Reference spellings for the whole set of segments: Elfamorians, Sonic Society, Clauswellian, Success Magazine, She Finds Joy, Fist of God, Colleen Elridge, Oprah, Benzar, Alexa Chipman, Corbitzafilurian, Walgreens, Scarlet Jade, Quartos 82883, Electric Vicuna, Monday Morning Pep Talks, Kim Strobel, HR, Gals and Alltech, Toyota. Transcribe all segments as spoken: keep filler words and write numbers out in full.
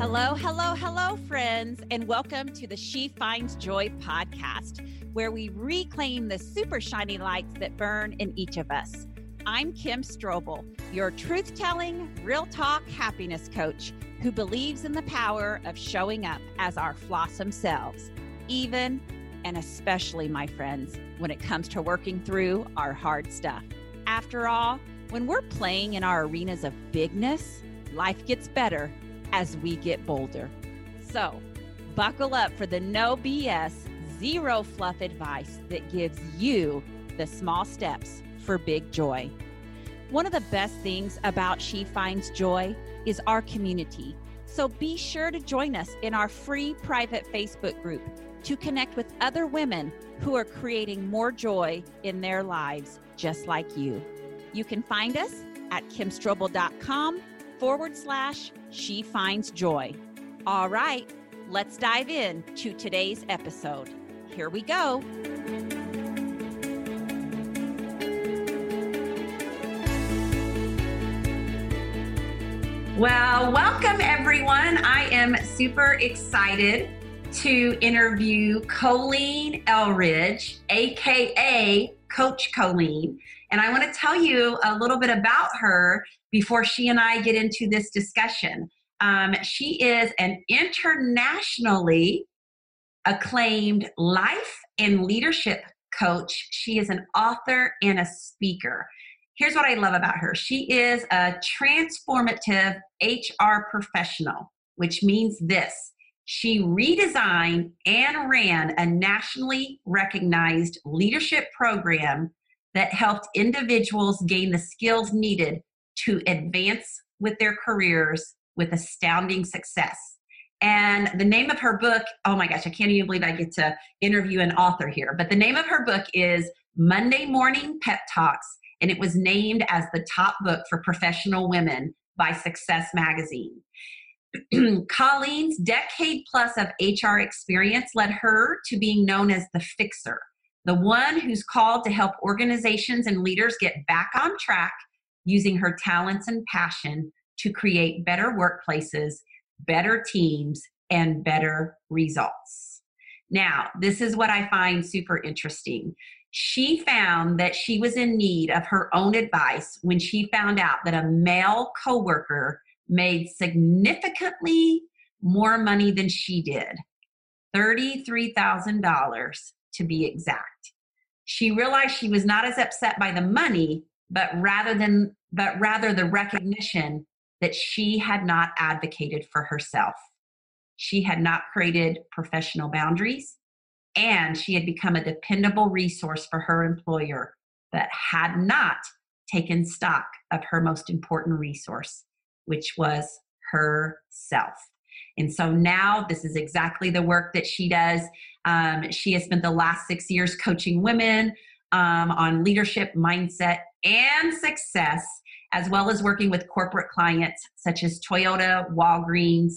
Hello, hello, hello, friends, and welcome to the She Finds Joy podcast, where we reclaim the super shiny lights that burn in each of us. I'm Kim Strobel, your truth-telling, real-talk happiness coach who believes in the power of showing up as our flossom selves, even and especially, my friends, when it comes to working through our hard stuff. After all, when we're playing in our arenas of bigness, life gets better as we get bolder. So buckle up for the no B S, zero fluff advice that gives you the small steps for big joy. One of the best things about She Finds Joy is our community. So be sure to join us in our free private Facebook group to connect with other women who are creating more joy in their lives, just like you. You can find us at kim strobel dot com forward slash She Finds Joy. All right, let's dive in to today's episode. Here we go. Well, welcome everyone. I am super excited to interview Colleen Elridge, A K A Coach Colleen. And I want to tell you a little bit about her before she and I get into this discussion. Um, she is an internationally acclaimed life and leadership coach. She is an author and a speaker. Here's what I love about her. She is a transformative H R professional, which means this. She redesigned and ran a nationally recognized leadership program that helped individuals gain the skills needed to advance with their careers with astounding success. And the name of her book, oh my gosh, I can't even believe I get to interview an author here, but the name of her book is Monday Morning Pep Talks, and it was named as the top book for professional women by Success Magazine. Colleen's decade plus of H R experience led her to being known as the fixer, the one who's called to help organizations and leaders get back on track using her talents and passion to create better workplaces, better teams, and better results. Now, this is what I find super interesting. She found that she was in need of her own advice when she found out that a male coworker made significantly more money than she did, thirty-three thousand dollars to be exact. She realized she was not as upset by the money, but rather than, but rather the recognition that she had not advocated for herself. She had not created professional boundaries, and she had become a dependable resource for her employer, but had not taken stock of her most important resource, which was herself. And so now this is exactly the work that she does. Um, she has spent the last six years coaching women um, on leadership, mindset, and success, as well as working with corporate clients such as Toyota, Walgreens,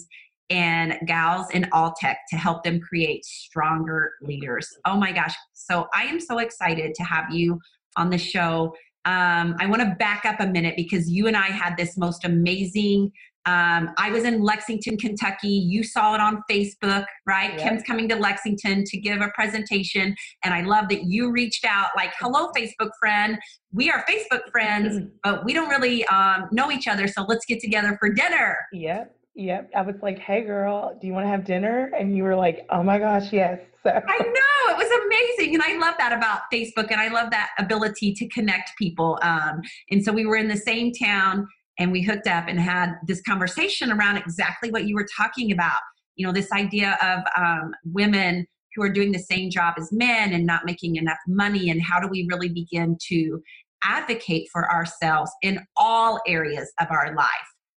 and Gals and Alltech to help them create stronger leaders. Oh my gosh. So I am so excited to have you on the show. Um, I want to back up a minute because you and I had this most amazing, um, I was in Lexington, Kentucky. You saw it on Facebook, right? Yep. Kim's coming to Lexington to give a presentation. And I love that you reached out like, hello, Facebook friend. We are Facebook friends, mm-hmm. but we don't really um, know each other. So let's get together for dinner. Yep. Yep. I was like, hey girl, do you want to have dinner? And you were like, oh my gosh, yes. So. I know. It was amazing. And I love that about Facebook. And I love that ability to connect people. Um, and so we were in the same town and we hooked up and had this conversation around exactly what you were talking about. You know, this idea of um, women who are doing the same job as men and not making enough money. And how do we really begin to advocate for ourselves in all areas of our life?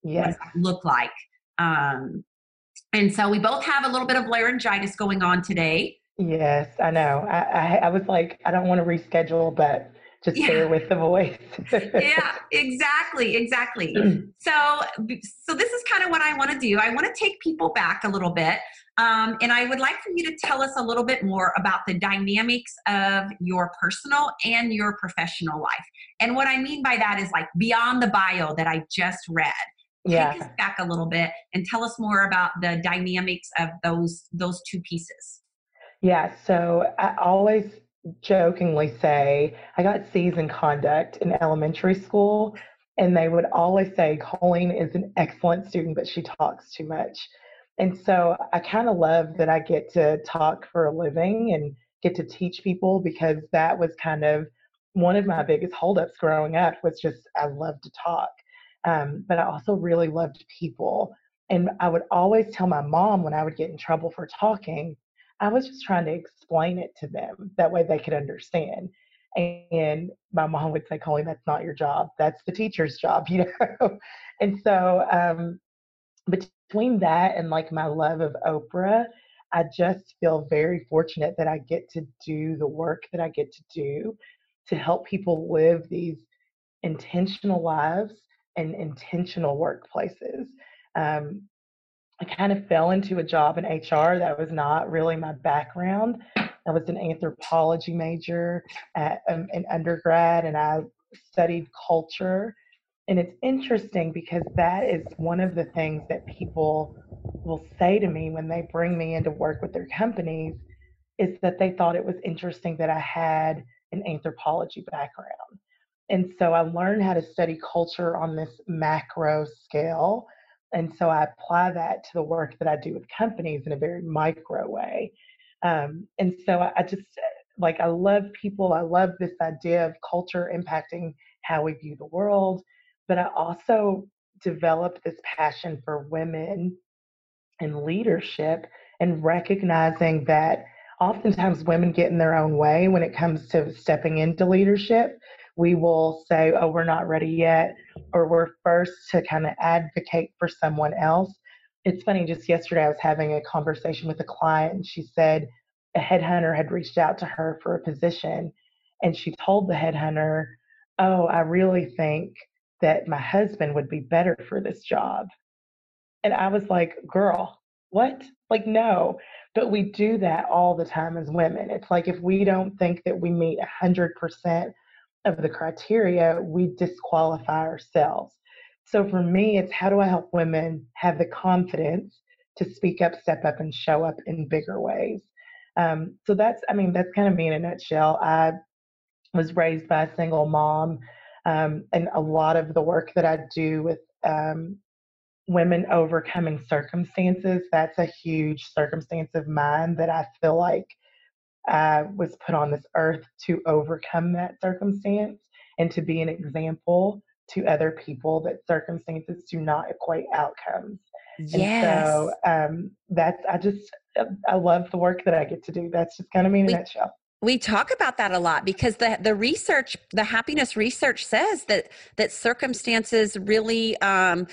Yes. What does that look like? Um, and so we both have a little bit of laryngitis going on today. Yes, I know. I, I, I was like, I don't want to reschedule, but just yeah. bear with the voice. yeah, exactly. Exactly. so, so this is kind of what I want to do. I want to take people back a little bit. Um, and I would like for you to tell us a little bit more about the dynamics of your personal and your professional life. And what I mean by that is like beyond the bio that I just read. Yeah. Take us back a little bit and tell us more about the dynamics of those, those two pieces. Yeah. So I always jokingly say I got C's in conduct in elementary school, and they would always say, Colleen is an excellent student, but she talks too much. And so I kind of love that I get to talk for a living and get to teach people, because that was kind of one of my biggest holdups growing up, was just I love to talk. Um, but I also really loved people. And I would always tell my mom when I would get in trouble for talking, I was just trying to explain it to them. That way they could understand. And my mom would say, Colleen, that's not your job. That's the teacher's job, you know? And so um, between that and like my love of Oprah, I just feel very fortunate that I get to do the work that I get to do to help people live these intentional lives and intentional workplaces. Um, I kind of fell into a job in H R that was not really my background. I was an anthropology major at, um, in undergrad, and I studied culture. And it's interesting because that is one of the things that people will say to me when they bring me in to work with their companies, is that they thought it was interesting that I had an anthropology background. And so I learned how to study culture on this macro scale. And so I apply that to the work that I do with companies in a very micro way. Um, and so I just, like, I love people. I love this idea of culture impacting how we view the world. But I also developed this passion for women and leadership, and recognizing that oftentimes women get in their own way when it comes to stepping into leadership. We will say, oh, we're not ready yet, or we're first to kind of advocate for someone else. It's funny, just yesterday I was having a conversation with a client, and she said a headhunter had reached out to her for a position, and she told the headhunter, oh, I really think that my husband would be better for this job. And I was like, girl, what? Like, no. But we do that all the time as women. It's like, if we don't think that we meet one hundred percent of the criteria, we disqualify ourselves. So for me, it's how do I help women have the confidence to speak up, step up, and show up in bigger ways. Um, so that's, I mean, that's kind of me in a nutshell. I was raised by a single mom, um, and a lot of the work that I do with um, women overcoming circumstances, that's a huge circumstance of mine that I feel like I was put on this earth to overcome that circumstance and to be an example to other people that circumstances do not equate outcomes. Yes. And so um, that's, I just, I love the work that I get to do. That's just kind of me in a nutshell. We talk about that a lot, because the, the research, the happiness research says that, that circumstances really um,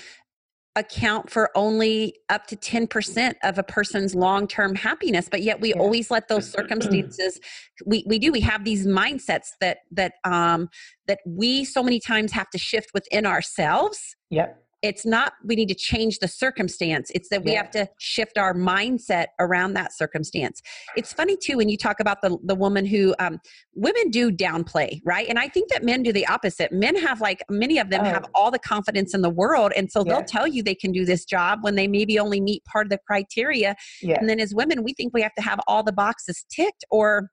account for only up to ten percent of a person's long-term happiness. But yet we yeah. always let those circumstances, we, we do, we have these mindsets that, that, um, that we so many times have to shift within ourselves. Yep. It's not, we need to change the circumstance. It's that we yeah. have to shift our mindset around that circumstance. It's funny too, when you talk about the, the woman who, um, women do downplay, right? And I think that men do the opposite. Men have like, many of them oh. have all the confidence in the world. And so yeah. they'll tell you they can do this job when they maybe only meet part of the criteria. Yeah. And then as women, we think we have to have all the boxes ticked, or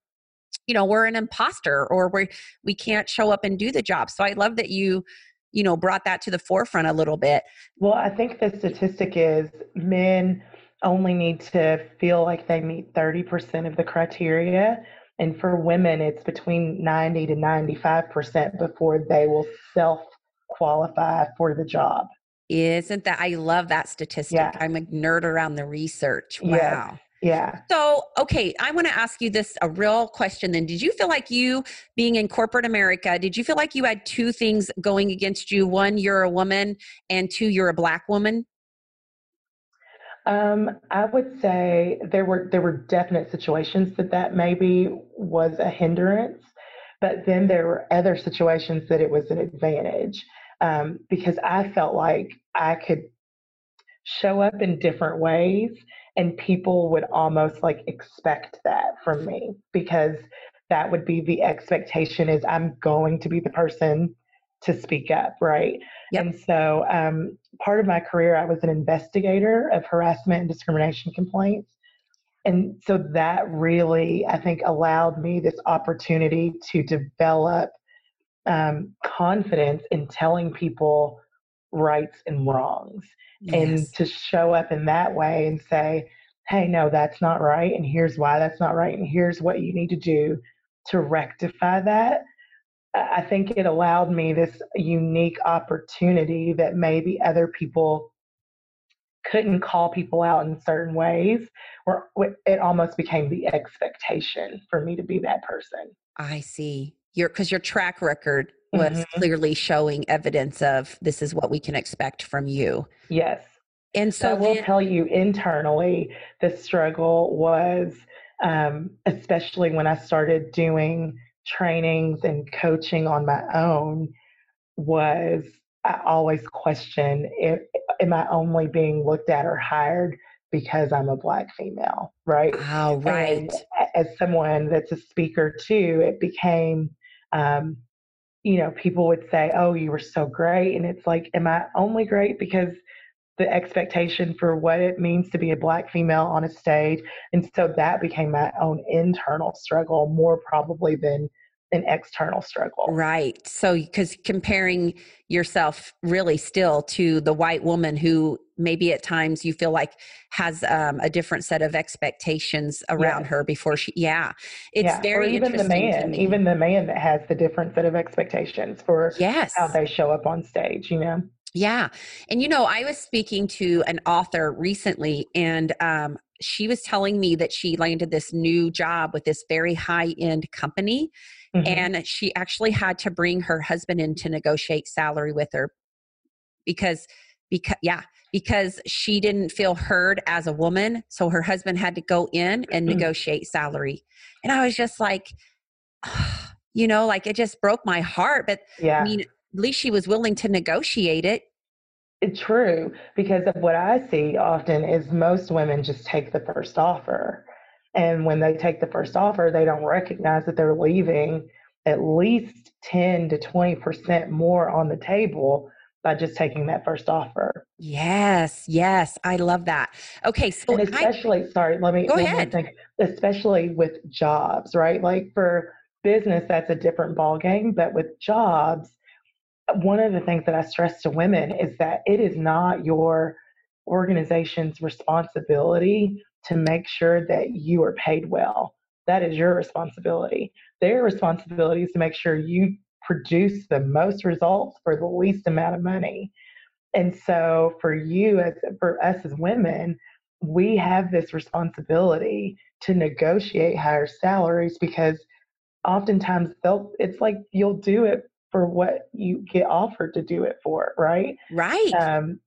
you know, we're an imposter, or we're, we can't show up and do the job. So I love that you you know, brought that to the forefront a little bit. Well, I think the statistic is men only need to feel like they meet thirty percent of the criteria. And for women, it's between ninety to ninety-five percent before they will self-qualify for the job. Isn't that, I love that statistic. Yeah. I'm a nerd around the research. Wow. Yeah. Yeah. So, okay, I want to ask you this, a real question then. Did you feel like you, being in corporate America, did you feel like you had two things going against you? One, you're a woman, and two, you're a Black woman? Um, I would say there were there were definite situations that that maybe was a hindrance, but then there were other situations that it was an advantage, um, because I felt like I could show up in different ways, and people would almost like expect that from me, because that would be the expectation, is I'm going to be the person to speak up, right? Yep. And so um, part of my career, I was an investigator of harassment and discrimination complaints. And so that really, I think, allowed me this opportunity to develop um, confidence in telling people rights and wrongs, yes. and to show up in that way and say, hey, no, that's not right. And here's why that's not right. And here's what you need to do to rectify that. I think it allowed me this unique opportunity that maybe other people couldn't call people out in certain ways, or it almost became the expectation for me to be that person. I see. Your, 'cause your track record was mm-hmm. clearly showing evidence of this is what we can expect from you. Yes. And so I will then- tell you internally, the struggle was, um, especially when I started doing trainings and coaching on my own, was I always question if, am I only being looked at or hired because I'm a Black female, right? Oh, right. And as someone that's a speaker too, it became, um, you know, people would say, oh, you were so great. And it's like, am I only great because the expectation for what it means to be a Black female on a stage? And so that became my own internal struggle more probably than an external struggle. Right. So because comparing yourself really still to the white woman who maybe at times you feel like has um, a different set of expectations around yeah. her before she, yeah, it's yeah. very or even interesting the man, to me. Even the man that has the different set of expectations for yes. how they show up on stage, you know? Yeah. And, you know, I was speaking to an author recently, and um, she was telling me that she landed this new job with this very high-end company. Mm-hmm. And she actually had to bring her husband in to negotiate salary with her because, because, yeah, because she didn't feel heard as a woman. So her husband had to go in and mm-hmm. negotiate salary. And I was just like, oh, you know, like it just broke my heart. But yeah. I mean, at least she was willing to negotiate it. It's true, because of what I see often is most women just take the first offer. And when they take the first offer, they don't recognize that they're leaving at least ten to twenty percent more on the table by just taking that first offer. Yes, yes. I love that. Okay. So and especially, I, sorry, let me, go let ahead. me think, especially with jobs, right? Like for business, that's a different ballgame, but with jobs, one of the things that I stress to women is that it is not your organization's responsibility to make sure that you are paid well. That is your responsibility. Their responsibility is to make sure you produce the most results for the least amount of money. And so for you, as for us as women, we have this responsibility to negotiate higher salaries, because oftentimes they'll, it's like you'll do it for what you get offered to do it for, right? Right. Um,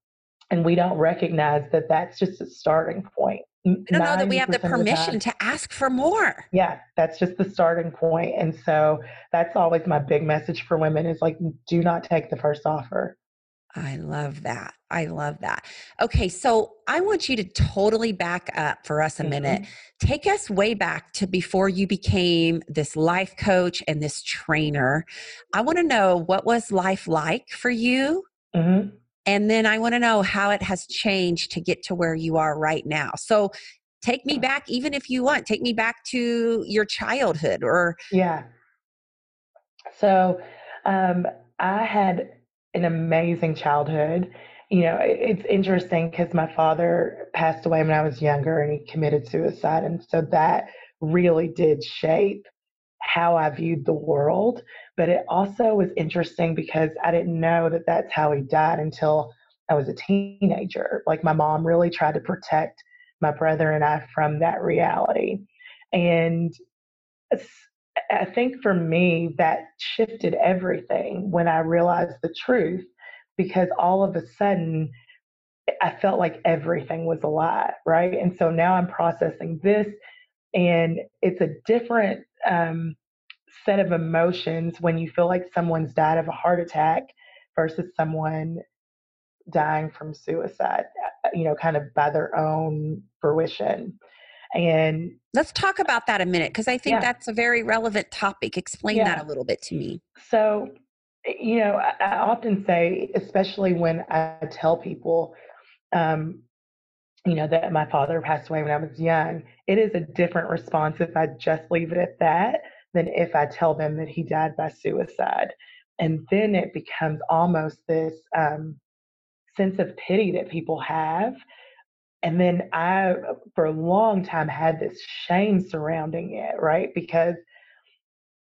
and we don't recognize that that's just a starting point. We don't know that we have the permission to ask for more. Yeah, that's just the starting point. And so that's always my big message for women is like, do not take the first offer. I love that. I love that. Okay. So I want you to totally back up for us a mm-hmm. minute. Take us way back to before you became this life coach and this trainer. I want to know, what was life like for you? Mm-hmm. And then I want to know how it has changed to get to where you are right now. So take me back, even if you want, take me back to your childhood or. Yeah. So um, I had an amazing childhood. You know, it's interesting because my father passed away when I was younger and he committed suicide. And so that really did shape how I viewed the world. But it also was interesting because I didn't know that that's how he died until I was a teenager. Like my mom really tried to protect my brother and I from that reality. And I think for me, that shifted everything when I realized the truth, because all of a sudden I felt like everything was a lie, right? And so now I'm processing this, and it's a different um, set of emotions when you feel like someone's died of a heart attack versus someone dying from suicide, you know, kind of by their own fruition. And let's talk about that a minute, because I think yeah. that's a very relevant topic. Explain yeah. that a little bit to me. So you know, I, I often say, especially when I tell people, um, you know, that my father passed away when I was young, it is a different response if I just leave it at that than if I tell them that he died by suicide. And then it becomes almost this um, sense of pity that people have. And then I, for a long time, had this shame surrounding it, right? Because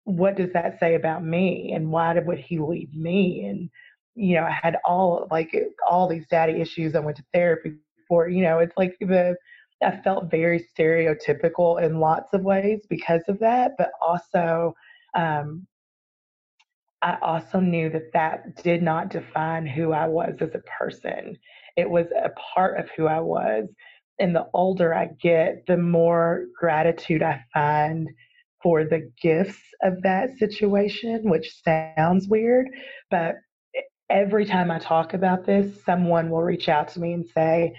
what does that say about me? And why did, would he leave me? And, you know, I had all, like, all these daddy issues. I went to therapy for, you know, it's like the, I felt very stereotypical in lots of ways because of that. But also, um, I also knew that that did not define who I was as a person. It was a part of who I was. And the older I get, the more gratitude I find for the gifts of that situation, which sounds weird, but every time I talk about this, someone will reach out to me and say,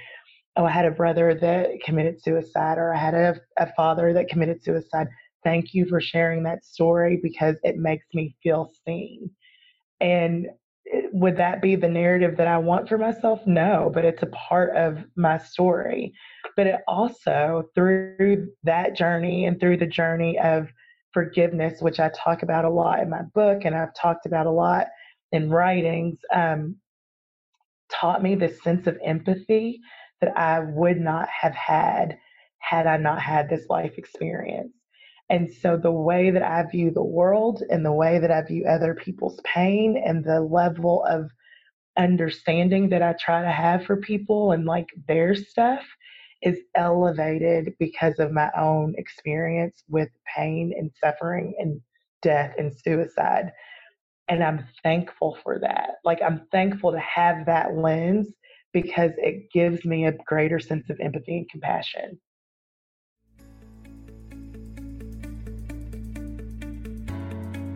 oh, I had a brother that committed suicide, or I had a, a father that committed suicide. Thank you for sharing that story because it makes me feel seen. And would that be the narrative that I want for myself? No, but it's a part of my story. But it also, through that journey and through the journey of forgiveness, which I talk about a lot in my book and I've talked about a lot in writings, um, taught me this sense of empathy that I would not have had had I not had this life experience. And so the way that I view the world and the way that I view other people's pain and the level of understanding that I try to have for people and like their stuff is elevated because of my own experience with pain and suffering and death and suicide. And I'm thankful for that. Like, I'm thankful to have that lens because it gives me a greater sense of empathy and compassion.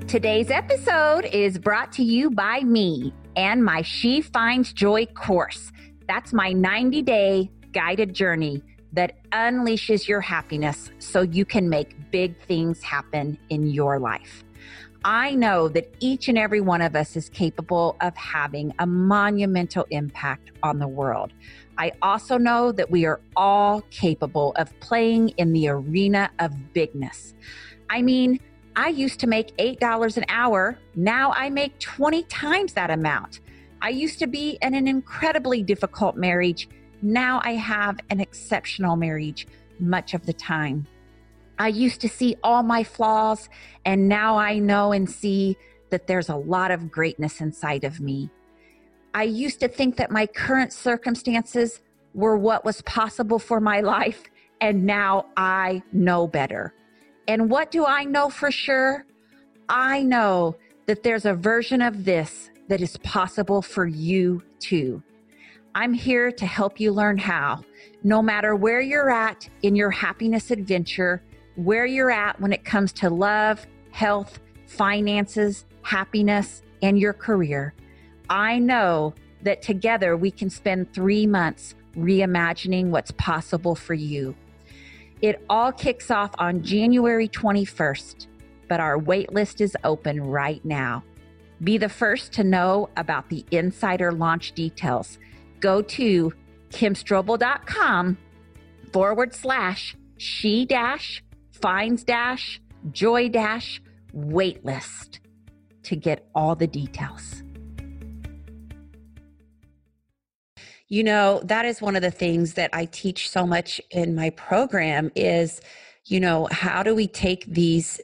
Today's episode is brought to you by me and my She Finds Joy course. That's my ninety-day guided journey that unleashes your happiness so you can make big things happen in your life. I know that each and every one of us is capable of having a monumental impact on the world. I also know that we are all capable of playing in the arena of bigness. I mean, I used to make eight dollars an hour. Now I make twenty times that amount. I used to be in an incredibly difficult marriage. Now I have an exceptional marriage much of the time. I used to see all my flaws, and now I know and see that there's a lot of greatness inside of me. I used to think that my current circumstances were what was possible for my life, and now I know better. And what do I know for sure? I know that there's a version of this that is possible for you too. I'm here to help you learn how, no matter where you're at in your happiness adventure, where you're at when it comes to love, health, finances, happiness, and your career. I know that together we can spend three months reimagining what's possible for you. It all kicks off on January twenty-first, but our waitlist is open right now. Be the first to know about the insider launch details. Go to kimstrobel.com forward slash she dash finds dash joy dash waitlist to get all the details. You know, that is one of the things that I teach so much in my program is, you know, how do we take these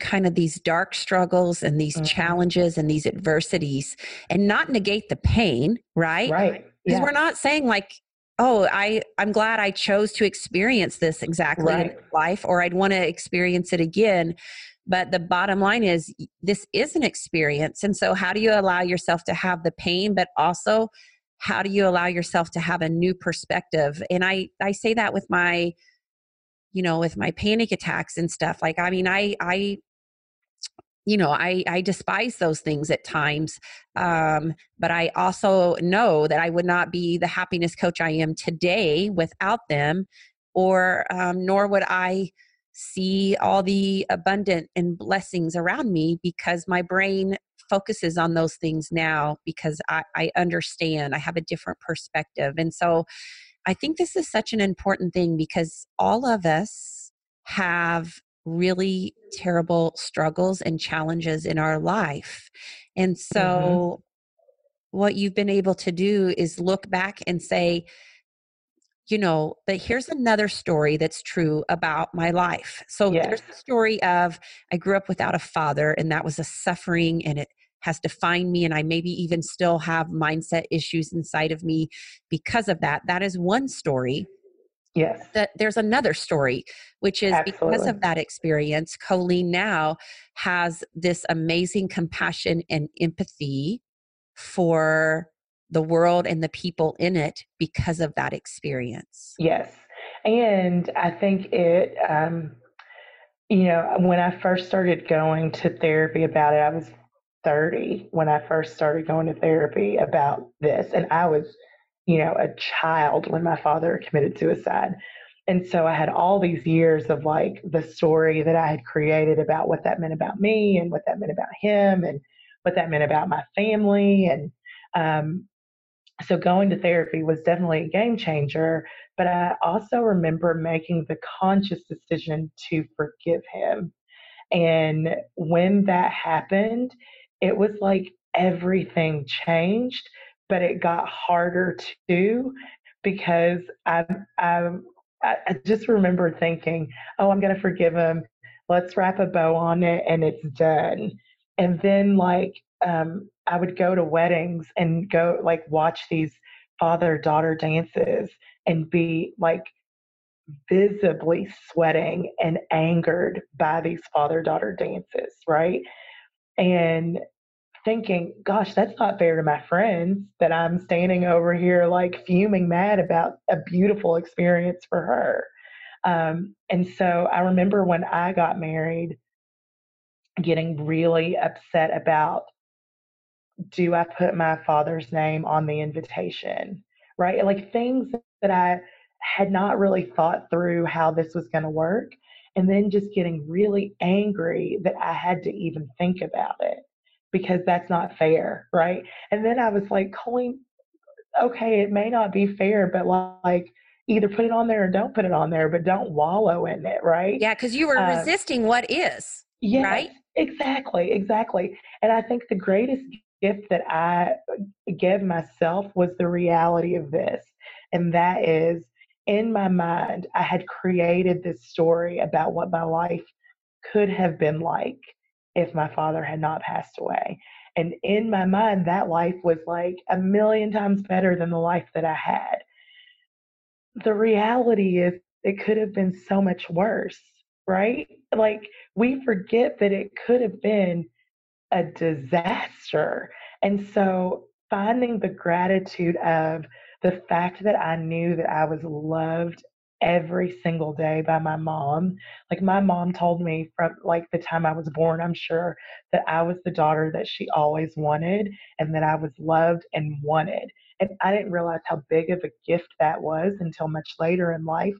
kind of these dark struggles and these mm-hmm. challenges and these adversities and not negate the pain, right? Right. Because yeah. we're not saying like, oh, I, I'm glad I chose to experience this exactly right. in life, or I'd want to experience it again. But the bottom line is this is an experience. And so how do you allow yourself to have the pain, but also how do you allow yourself to have a new perspective? And I, I say that with my, you know, with my panic attacks and stuff. Like, I mean, I, I, you know, I, I despise those things at times. Um, but I also know that I would not be the happiness coach I am today without them, or, um, nor would I see all the abundant and blessings around me, because my brain focuses on those things now because I, I understand, I have a different perspective. And so I think this is such an important thing because all of us have really terrible struggles and challenges in our life. And so mm-hmm. what you've been able to do is look back and say, you know, but here's another story that's true about my life. So yes. there's the story of I grew up without a father, and that was a suffering, and it has defined me, and I maybe even still have mindset issues inside of me because of that. That is one story. Yes. That there's another story, which is Absolutely. Because of that experience, Colleen now has this amazing compassion and empathy for the world and the people in it because of that experience. Yes. And I think it, um, you know, when I first started going to therapy about it, I was thirty when I first started going to therapy about this. And I was, you know, a child when my father committed suicide. And so I had all these years of like the story that I had created about what that meant about me and what that meant about him and what that meant about my family. And, um, so going to therapy was definitely a game changer, but I also remember making the conscious decision to forgive him. And when that happened, it was like everything changed, but it got harder to because I, I, I just remember thinking, oh, I'm going to forgive him. Let's wrap a bow on it and it's done. And then like, um, I would go to weddings and go like watch these father-daughter dances and be like visibly sweating and angered by these father-daughter dances, right? And thinking, gosh, that's not fair to my friends that I'm standing over here like fuming mad about a beautiful experience for her. Um, and so I remember when I got married, getting really upset about, do I put my father's name on the invitation, right? Like things that I had not really thought through how this was going to work. And then just getting really angry that I had to even think about it because that's not fair, right? And then I was like, Colleen, okay, it may not be fair, but like either put it on there or don't put it on there, but don't wallow in it, right? Yeah, because you were um, resisting what is, yes, right? Exactly, exactly. And I think the greatest gift that I gave myself was the reality of this. And that is, in my mind, I had created this story about what my life could have been like if my father had not passed away. And in my mind, that life was like a million times better than the life that I had. The reality is it could have been so much worse, right? Like we forget that it could have been a disaster. And so finding the gratitude of the fact that I knew that I was loved every single day by my mom. Like my mom told me from like the time I was born, I'm sure, that I was the daughter that she always wanted and that I was loved and wanted. And I didn't realize how big of a gift that was until much later in life.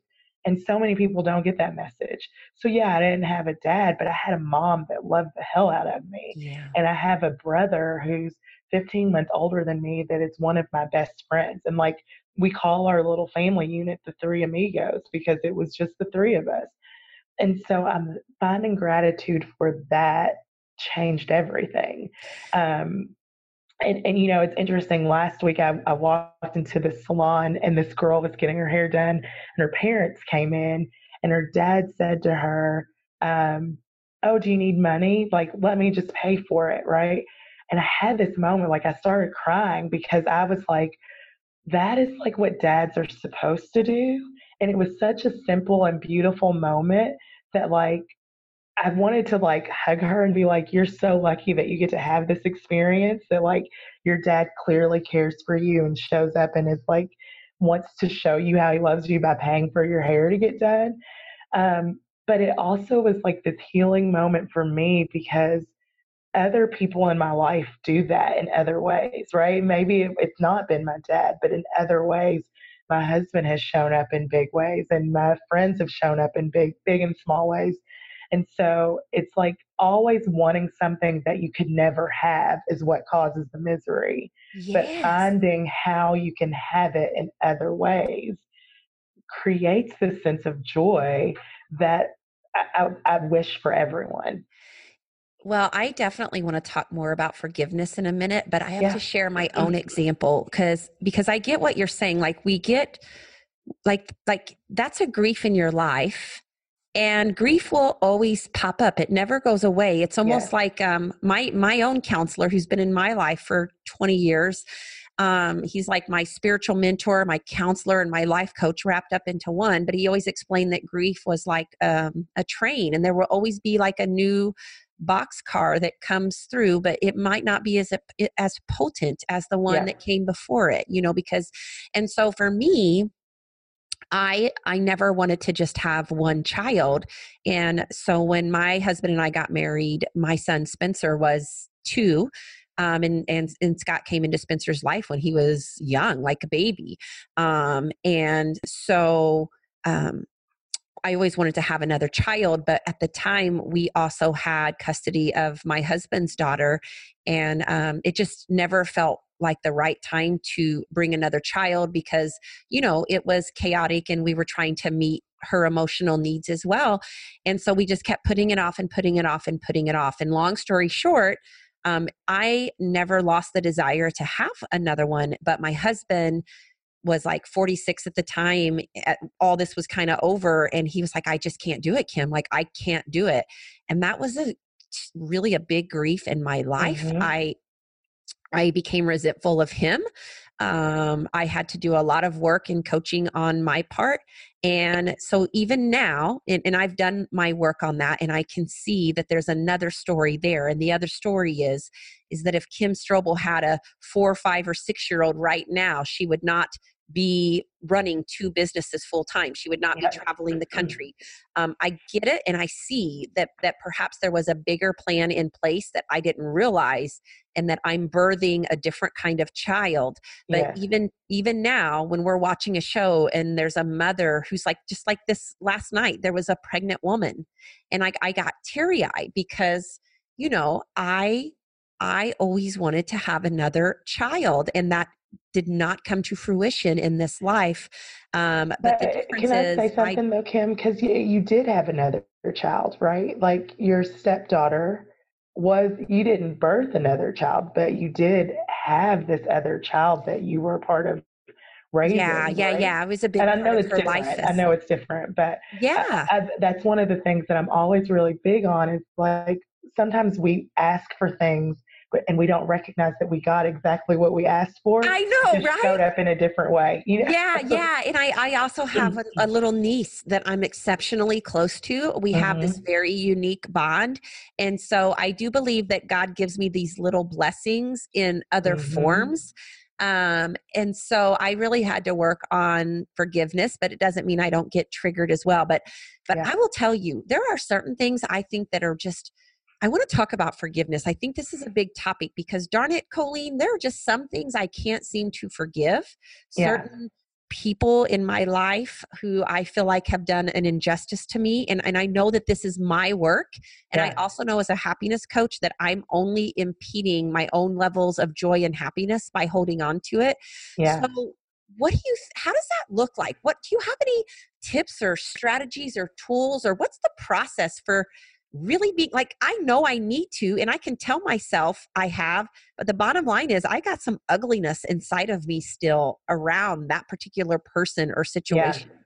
And so many people don't get that message. So yeah, I didn't have a dad, but I had a mom that loved the hell out of me. Yeah. And I have a brother who's fifteen months older than me that is one of my best friends. And like, we call our little family unit the Three Amigos because it was just the three of us. And so I'm finding gratitude for that changed everything. Um, And, and, you know, it's interesting. Last week, I, I walked into the salon and this girl was getting her hair done and her parents came in and her dad said to her, um, oh, do you need money? Like, let me just pay for it. Right. And I had this moment, like I started crying because I was like, that is like what dads are supposed to do. And it was such a simple and beautiful moment that like, I wanted to like hug her and be like, you're so lucky that you get to have this experience that like your dad clearly cares for you and shows up and is like, wants to show you how he loves you by paying for your hair to get done. Um, but it also was like this healing moment for me because other people in my life do that in other ways, right? Maybe it, it's not been my dad, but in other ways, my husband has shown up in big ways and my friends have shown up in big, big and small ways. And so it's like always wanting something that you could never have is what causes the misery. Yes. But finding how you can have it in other ways creates this sense of joy that I, I, I wish for everyone. Well, I definitely want to talk more about forgiveness in a minute, but I have yeah. to share my own example because because I get what you're saying. Like we get like like that's a grief in your life. And grief will always pop up. It never goes away. It's almost yeah. like um, my my own counselor who's been in my life for twenty years. Um, he's like my spiritual mentor, my counselor, and my life coach wrapped up into one. But he always explained that grief was like um, a train, and there will always be like a new boxcar that comes through, but it might not be as as potent as the one yeah. that came before it. You know, because and so for me. I I never wanted to just have one child. And so when my husband and I got married, my son Spencer was two. Um, and, and, and Scott came into Spencer's life when he was young, like a baby. Um, and so um, I always wanted to have another child. But at the time, we also had custody of my husband's daughter. And um, it just never felt like the right time to bring another child because, you know, it was chaotic and we were trying to meet her emotional needs as well. And so we just kept putting it off and putting it off and putting it off. And long story short, um, I never lost the desire to have another one, but my husband was like forty-six at the time. At, all this was kind of over. And he was like, I just can't do it, Kim. Like, I can't do it. And that was a, really a big grief in my life. Mm-hmm. I, I became resentful of him. Um, I had to do a lot of work and coaching on my part. And so even now, and, and I've done my work on that, and I can see that there's another story there. And the other story is, is that if Kim Strobel had a four, five, or six-year-old right now, she would not be running two businesses full time. She would not be traveling the country. Um, I get it. And I see that, that perhaps there was a bigger plan in place that I didn't realize and that I'm birthing a different kind of child. But yeah. even, even now when we're watching a show and there's a mother who's like, just like this last night, there was a pregnant woman and I, I got teary eyed because, you know, I, I always wanted to have another child and that did not come to fruition in this life. Um, but, but the difference can I is, say something I, though, Kim? Because you, you did have another child, right? Like your stepdaughter was, you didn't birth another child, but you did have this other child that you were part of raising. Yeah, right? yeah, yeah. It was a big and I know it's different. Life I know it's different, but yeah, I, I, that's one of the things that I'm always really big on is like sometimes we ask for things and we don't recognize that we got exactly what we asked for. I know, just right? Showed up in a different way. You know? Yeah, yeah. And I, I also have a, a little niece that I'm exceptionally close to. We mm-hmm. have this very unique bond. And so I do believe that God gives me these little blessings in other mm-hmm. forms. Um, and so I really had to work on forgiveness, but it doesn't mean I don't get triggered as well. But, but yeah. I will tell you, there are certain things I think that are just I want to talk about forgiveness. I think this is a big topic because darn it, Colleen, there are just some things I can't seem to forgive. Yeah. Certain people in my life who I feel like have done an injustice to me. And, and I know that this is my work. And yeah. I also know as a happiness coach that I'm only impeding my own levels of joy and happiness by holding on to it. Yeah. So what do you, how does that look like? What do you have any tips or strategies or tools or what's the process for really being like, I know I need to, and I can tell myself I have, but the bottom line is I got some ugliness inside of me still around that particular person or situation. Yeah.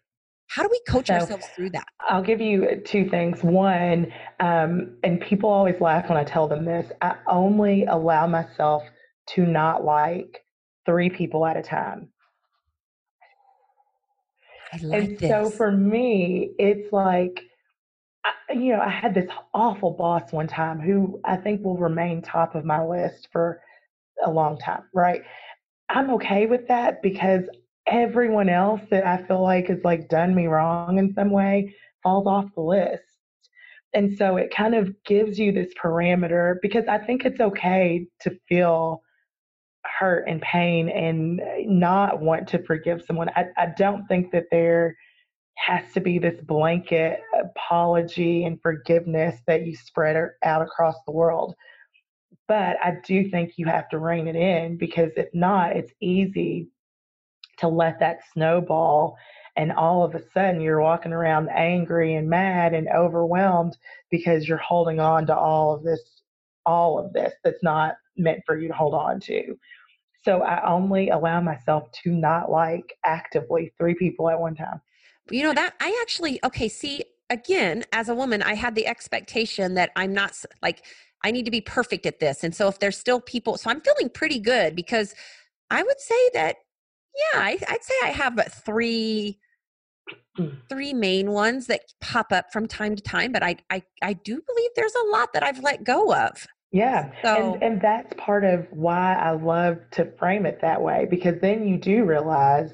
How do we coach so, ourselves through that? I'll give you two things. One, um, and people always laugh when I tell them this, I only allow myself to not like three people at a time. I like and this. So for me, it's like, I, you know, I had this awful boss one time who I think will remain top of my list for a long time, right? I'm okay with that because everyone else that I feel like has like done me wrong in some way falls off the list. And so it kind of gives you this parameter because I think it's okay to feel hurt and pain and not want to forgive someone. I, I don't think that they're has to be this blanket apology and forgiveness that you spread out across the world. But I do think you have to rein it in, because if not, it's easy to let that snowball, and all of a sudden you're walking around angry and mad and overwhelmed because you're holding on to all of this, all of this that's not meant for you to hold on to. So I only allow myself to not like actively three people at one time. You know, that I actually, okay, see, again, as a woman, I had the expectation that I'm not like, I need to be perfect at this. And so if there's still people, so I'm feeling pretty good, because I would say that, yeah, I, I'd say I have three, three main ones that pop up from time to time, but I, I, I do believe there's a lot that I've let go of. Yeah. So, and, and that's part of why I love to frame it that way, because then you do realize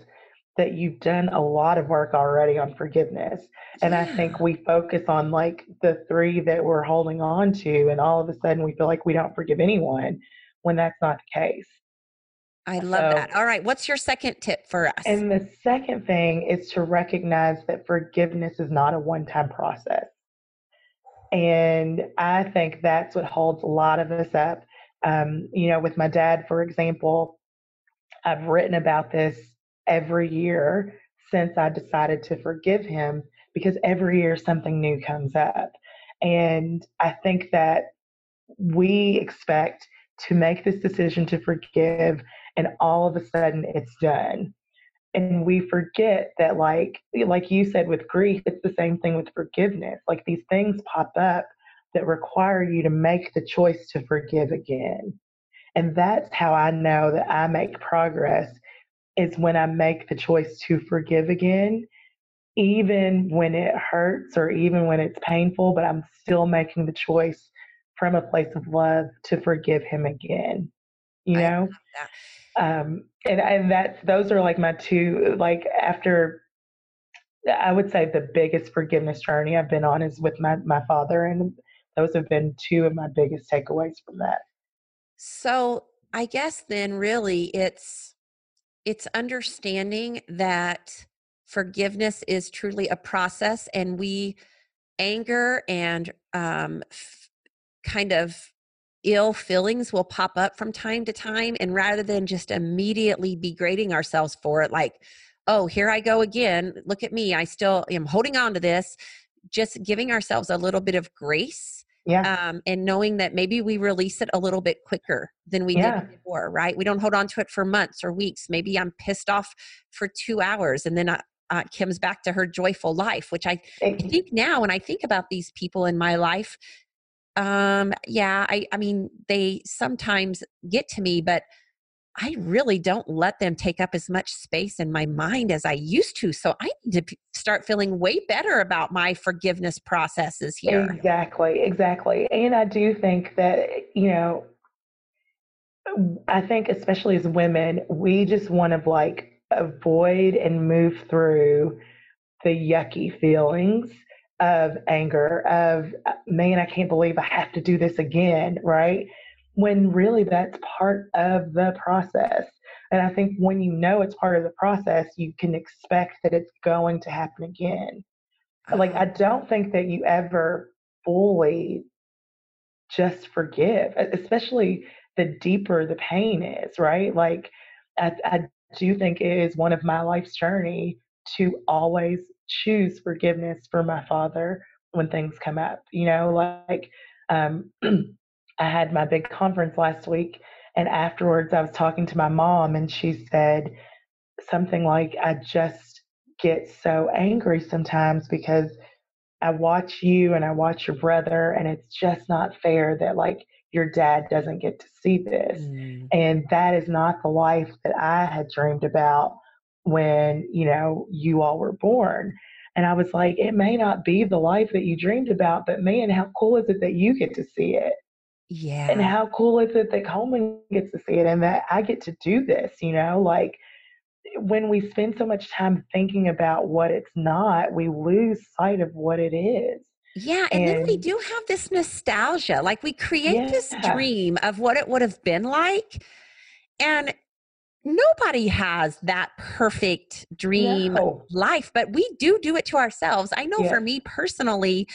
that you've done a lot of work already on forgiveness. And yeah. I think we focus on like the three that we're holding on to, and all of a sudden we feel like we don't forgive anyone, when that's not the case. I love so, that. All right. What's your second tip for us? And the second thing is to recognize that forgiveness is not a one-time process. And I think that's what holds a lot of us up. Um, you know, with my dad, for example, I've written about this every year since I decided to forgive him, because every year something new comes up. And I think that we expect to make this decision to forgive, and all of a sudden it's done. And we forget that, like, like you said with grief, it's the same thing with forgiveness. Like, these things pop up that require you to make the choice to forgive again. And that's how I know that I make progress, is when I make the choice to forgive again, even when it hurts or even when it's painful, but I'm still making the choice from a place of love to forgive him again, you know? Um, and, and that's, those are like my two, like after, I would say the biggest forgiveness journey I've been on is with my, my father. And those have been two of my biggest takeaways from that. So I guess then really it's, it's understanding that forgiveness is truly a process, and we anger and, um, f- kind of ill feelings will pop up from time to time. And rather than just immediately degrading ourselves for it, like, oh, here I go again. Look at me. I still am holding on to this. Just giving ourselves a little bit of grace. Yeah. Um, and knowing that maybe we release it a little bit quicker than we yeah. did before, right? We don't hold on to it for months or weeks. Maybe I'm pissed off for two hours and then I, uh, Kim's back to her joyful life, which I, I think now when I think about these people in my life, um, yeah, I, I mean, they sometimes get to me, but I really don't let them take up as much space in my mind as I used to. So I need to start feeling way better about my forgiveness processes here. Exactly. Exactly. And I do think that, you know, I think especially as women, we just want to like avoid and move through the yucky feelings of anger, of, man, I can't believe I have to do this again, right? When really that's part of the process. And I think when you know it's part of the process, you can expect that it's going to happen again. Like, I don't think that you ever fully just forgive, especially the deeper the pain is, right? Like, I, I do think it is one of my life's journey to always choose forgiveness for my father when things come up, you know, like, um, I had my big conference last week, and afterwards I was talking to my mom, and she said something like, I just get so angry sometimes because I watch you and I watch your brother, and it's just not fair that like your dad doesn't get to see this. Mm. And that is not the life that I had dreamed about when, you know, you all were born. And I was like, it may not be the life that you dreamed about, but man, how cool is it that you get to see it? Yeah. And how cool is it that Coleman gets to see it and that I get to do this, you know? Like, when we spend so much time thinking about what it's not, we lose sight of what it is. Yeah. And, and then we do have this nostalgia. Like, we create yeah. this dream of what it would have been like. And nobody has that perfect dream no. life, but we do do it to ourselves. I know yeah. for me personally,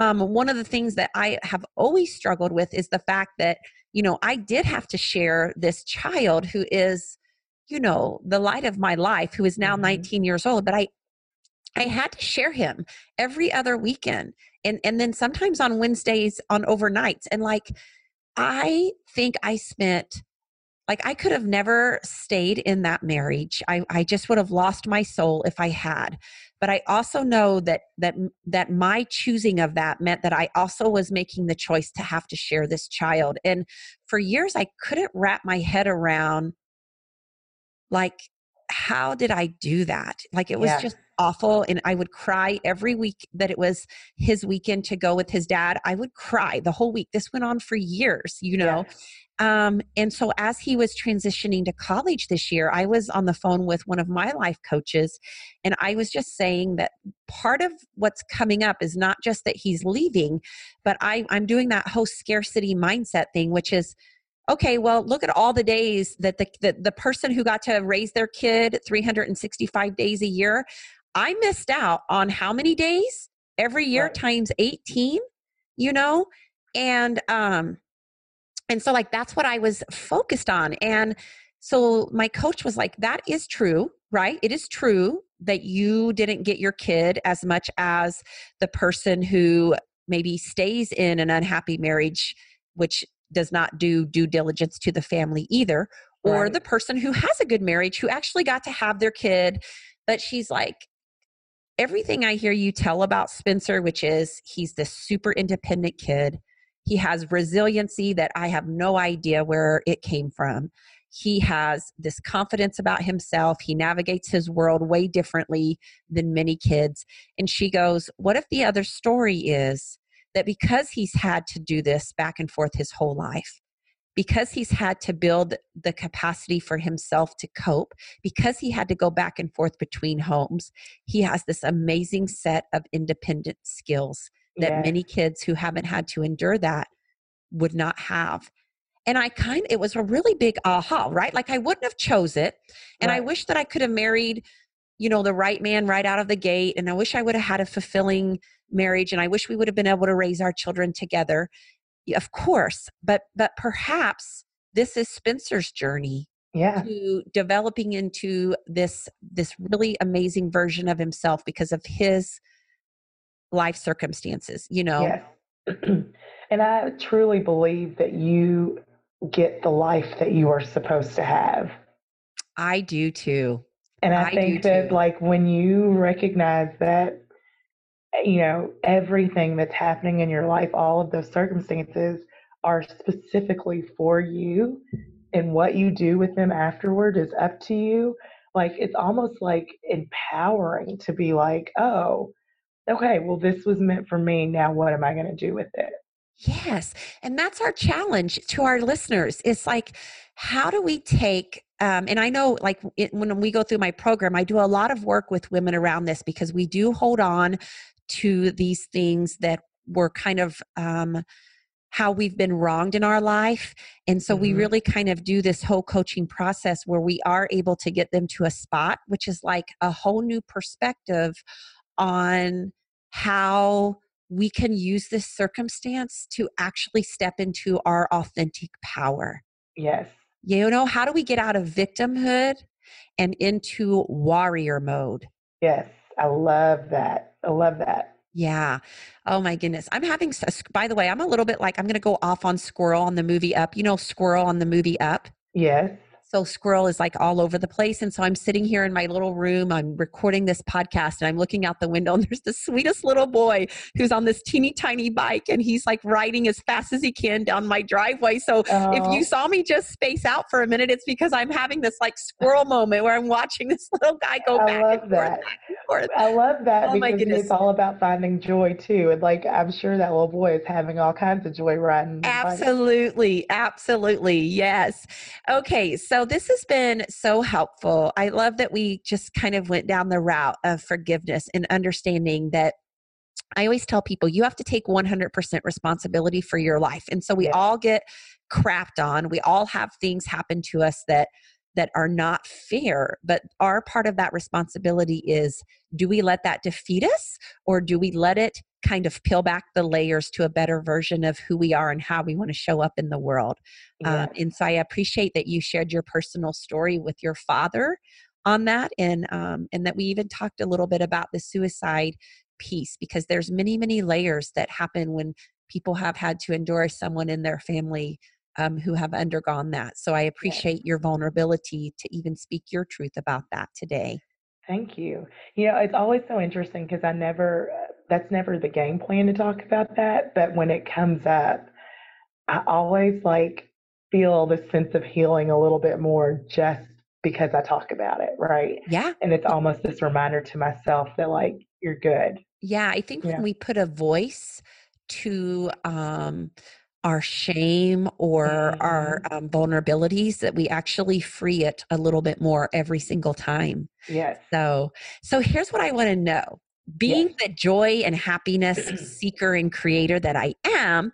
um, one of the things that I have always struggled with is the fact that, you know, I did have to share this child who is, you know, the light of my life, who is now mm-hmm. nineteen years old, but I, I had to share him every other weekend. And, and then sometimes on Wednesdays on overnights. And like, I think I spent, like, I could have never stayed in that marriage. I, I just would have lost my soul if I had. But I also know that, that, that my choosing of that meant that I also was making the choice to have to share this child. And for years, I couldn't wrap my head around, like, how did I do that? Like, it was yeah. just awful. And I would cry every week that it was his weekend to go with his dad. I would cry the whole week. This went on for years, you know? Yeah. Um, and so as he was transitioning to college this year, I was on the phone with one of my life coaches, and I was just saying that part of what's coming up is not just that he's leaving, but I, I'm doing that whole scarcity mindset thing, which is, okay, well, look at all the days that the, the, the person who got to raise their kid three hundred sixty-five days a year, I missed out on how many days every year right. times eighteen, you know? And, um, and so like, that's what I was focused on. And so my coach was like, that is true, right? It is true that you didn't get your kid as much as the person who maybe stays in an unhappy marriage, which does not do due diligence to the family either, or right. the person who has a good marriage who actually got to have their kid. But she's like, everything I hear you tell about Spencer, which is he's this super independent kid. He has resiliency that I have no idea where it came from. He has this confidence about himself. He navigates his world way differently than many kids. And she goes, what if the other story is that because he's had to do this back and forth his whole life, because he's had to build the capacity for himself to cope, because he had to go back and forth between homes, he has this amazing set of independent skills that yeah. many kids who haven't had to endure that would not have. And I kind of, it was a really big aha, right? Like I wouldn't have chose it. And right. I wish that I could have married, you know, the right man right out of the gate. And I wish I would have had a fulfilling marriage. And I wish we would have been able to raise our children together. Of course, but but perhaps this is Spencer's journey yeah. to developing into this this really amazing version of himself because of his life circumstances, you know? Yes. And I truly believe that you get the life that you are supposed to have. I do too. And I, I think that too. Like when you recognize that, you know, everything that's happening in your life, all of those circumstances are specifically for you, and what you do with them afterward is up to you. Like, it's almost like empowering to be like, oh, okay, well, this was meant for me. Now what am I going to do with it? Yes. And that's our challenge to our listeners. It's like, how do we take, um, and I know like it, when we go through my program, I do a lot of work with women around this because we do hold on to these things that were kind of um, how we've been wronged in our life. And so mm-hmm. we really kind of do this whole coaching process where we are able to get them to a spot, which is like a whole new perspective on how we can use this circumstance to actually step into our authentic power. Yes. You know, how do we get out of victimhood and into warrior mode? Yes. I love that. I love that. Yeah. Oh my goodness. I'm having, by the way, I'm a little bit like, I'm going to go off on Squirrel on the movie Up. You know, Squirrel on the movie Up. Yes. So Squirrel is like all over the place. And so I'm sitting here in my little room, I'm recording this podcast and I'm looking out the window and there's the sweetest little boy who's on this teeny tiny bike and he's like riding as fast as he can down my driveway. So oh. if you saw me just space out for a minute, it's because I'm having this like squirrel moment where I'm watching this little guy go I back, love and that. Forth, back and forth. I love that oh because it's all about finding joy too. And like, I'm sure that little boy is having all kinds of joy riding. Absolutely. Bike. Absolutely. Yes. Okay. So So this has been so helpful. I love that we just kind of went down the route of forgiveness and understanding that I always tell people you have to take one hundred percent responsibility for your life. And so we yeah. all get crapped on. We all have things happen to us that that are not fair. But our part of that responsibility is, do we let that defeat us, or do we let it kind of peel back the layers to a better version of who we are and how we want to show up in the world? Yeah. Um, and so I appreciate that you shared your personal story with your father on that, and um, and that we even talked a little bit about the suicide piece, because there's many, many layers that happen when people have had to endure someone in their family um, who have undergone that. So I appreciate yeah. your vulnerability to even speak your truth about that today. Thank you. You know, it's always so interesting because I never, that's never the game plan to talk about that. But when it comes up, I always like feel this sense of healing a little bit more just because I talk about it. Right. Yeah. And it's almost this reminder to myself that like, you're good. Yeah. I think yeah. when we put a voice to, um, our shame or mm-hmm. our um, vulnerabilities, that we actually free it a little bit more every single time. Yes. So, so here's what I want to know. Being yes. the joy and happiness seeker and creator that I am,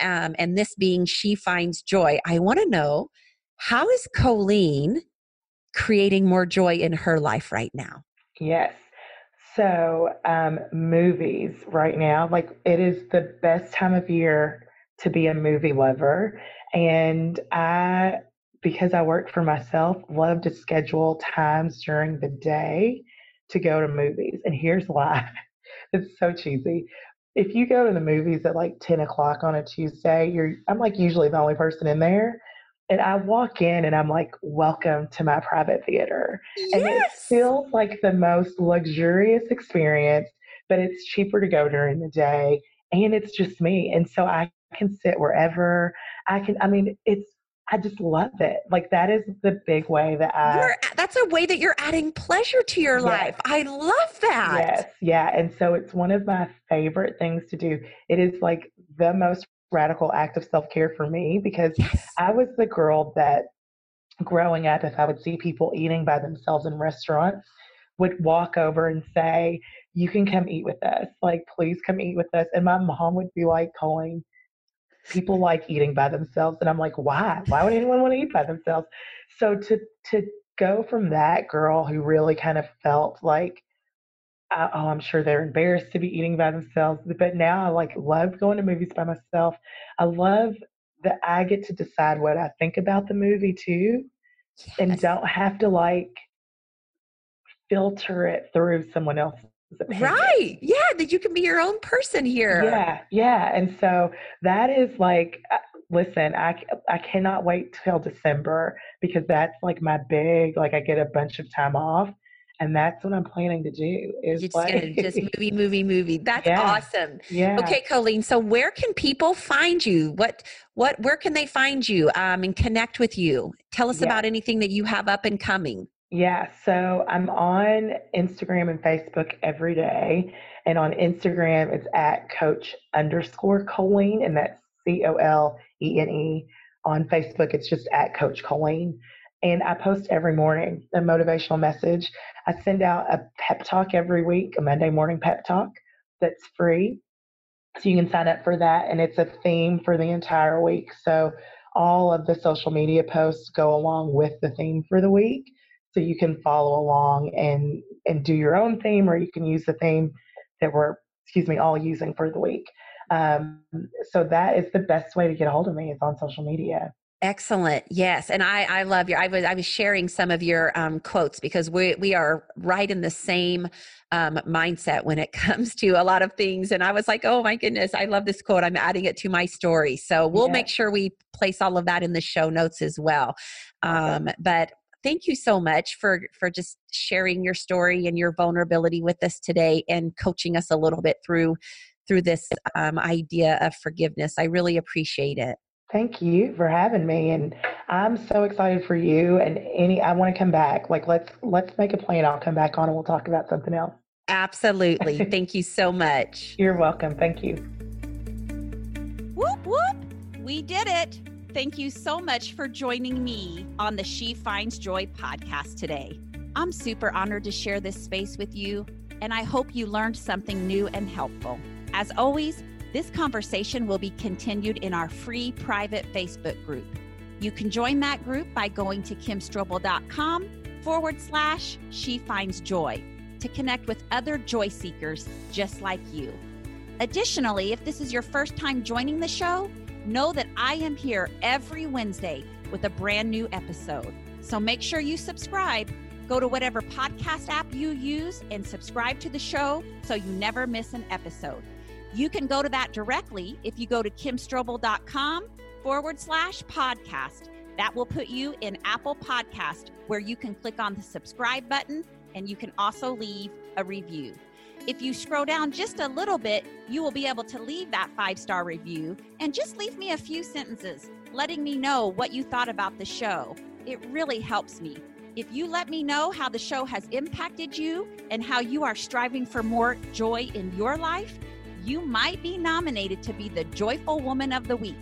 um, and this being She Finds Joy, I want to know, how is Colleen creating more joy in her life right now? Yes. So, um, movies right now, like it is the best time of year to be a movie lover. And I, because I work for myself, love to schedule times during the day to go to movies. And here's why. It's so cheesy. If you go to the movies at like ten o'clock on a Tuesday, you're, I'm like usually the only person in there. And I walk in and I'm like, welcome to my private theater. Yes. And it feels like the most luxurious experience, but it's cheaper to go during the day. And it's just me. And so I can sit wherever I can. I mean, it's, I just love it. Like that is the big way that I, you're, that's a way that you're adding pleasure to your yes. life. I love that. Yes. Yeah. And so it's one of my favorite things to do. It is like the most radical act of self-care for me, because yes. I was the girl that growing up, if I would see people eating by themselves in restaurants, would walk over and say, you can come eat with us. Like, please come eat with us. And my mom would be like, Colleen, people like eating by themselves. And I'm like, why? Why would anyone want to eat by themselves? So to to go from that girl who really kind of felt like, oh, I'm sure they're embarrassed to be eating by themselves. But now I like love going to movies by myself. I love that I get to decide what I think about the movie too, yes. and don't have to like filter it through someone else's opinion. Right. Yeah. That you can be your own person here. Yeah. Yeah. And so that is like, listen, I, I cannot wait till December, because that's like my big, like I get a bunch of time off, and that's what I'm planning to do. Is You're just like, gonna just movie, movie, movie. That's yeah, awesome. Yeah. Okay, Colleen. So where can people find you? What, what, where can they find you um, and connect with you? Tell us yeah. about anything that you have up and coming. Yeah, so I'm on Instagram and Facebook every day. And on Instagram, it's at coach underscore Colleen, and that's C O L E N E. On Facebook, it's just at Coach Colleen. And I post every morning a motivational message. I send out a pep talk every week, a Monday morning pep talk that's free. So you can sign up for that. And it's a theme for the entire week. So all of the social media posts go along with the theme for the week. So you can follow along and, and do your own theme, or you can use the theme that we're, excuse me, all using for the week. Um, so that is the best way to get a hold of me, is on social media. Excellent. Yes. And I, I love your, I was, I was sharing some of your um, quotes, because we, we are right in the same um, mindset when it comes to a lot of things. And I was like, oh my goodness, I love this quote. I'm adding it to my story. So we'll yeah. make sure we place all of that in the show notes as well. Um, okay. But thank you so much for, for just sharing your story and your vulnerability with us today, and coaching us a little bit through, through this um, idea of forgiveness. I really appreciate it. Thank you for having me. And I'm so excited for you, and any, I want to come back. Like, let's, let's make a plan. I'll come back on and we'll talk about something else. Absolutely. Thank you so much. You're welcome. Thank you. Whoop, whoop. We did it. Thank you so much for joining me on the She Finds Joy podcast today. I'm super honored to share this space with you, and I hope you learned something new and helpful. As always, this conversation will be continued in our free private Facebook group. You can join that group by going to kimstrobel.com forward slash She Finds Joy to connect with other joy seekers just like you. Additionally, if this is your first time joining the show, know that I am here every Wednesday with a brand new episode. So make sure you subscribe. Go to whatever podcast app you use and subscribe to the show so you never miss an episode. You can go to that directly if you go to kimstrobel.com forward slash podcast. That will put you in Apple Podcast, where you can click on the subscribe button, and you can also leave a review. If you scroll down just a little bit, you will be able to leave that five-star review and just leave me a few sentences letting me know what you thought about the show. It really helps me. If you let me know how the show has impacted you and how you are striving for more joy in your life, you might be nominated to be the Joyful Woman of the Week.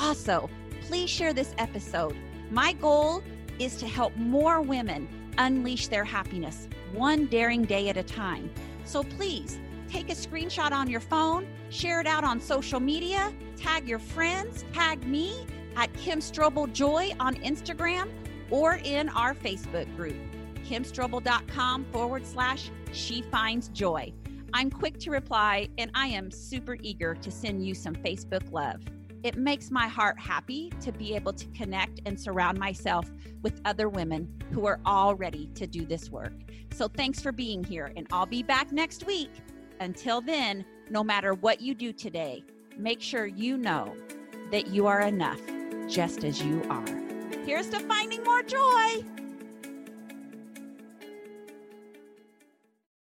Also, please share this episode. My goal is to help more women unleash their happiness one daring day at a time. So please take a screenshot on your phone, share it out on social media, tag your friends, tag me at Kim Strobel Joy on Instagram, or in our Facebook group, kimstrobel.com forward slash She Finds Joy. I'm quick to reply, and I am super eager to send you some Facebook love. It makes my heart happy to be able to connect and surround myself with other women who are all ready to do this work. So thanks for being here, and I'll be back next week. Until then, no matter what you do today, make sure you know that you are enough just as you are. Here's to finding more joy.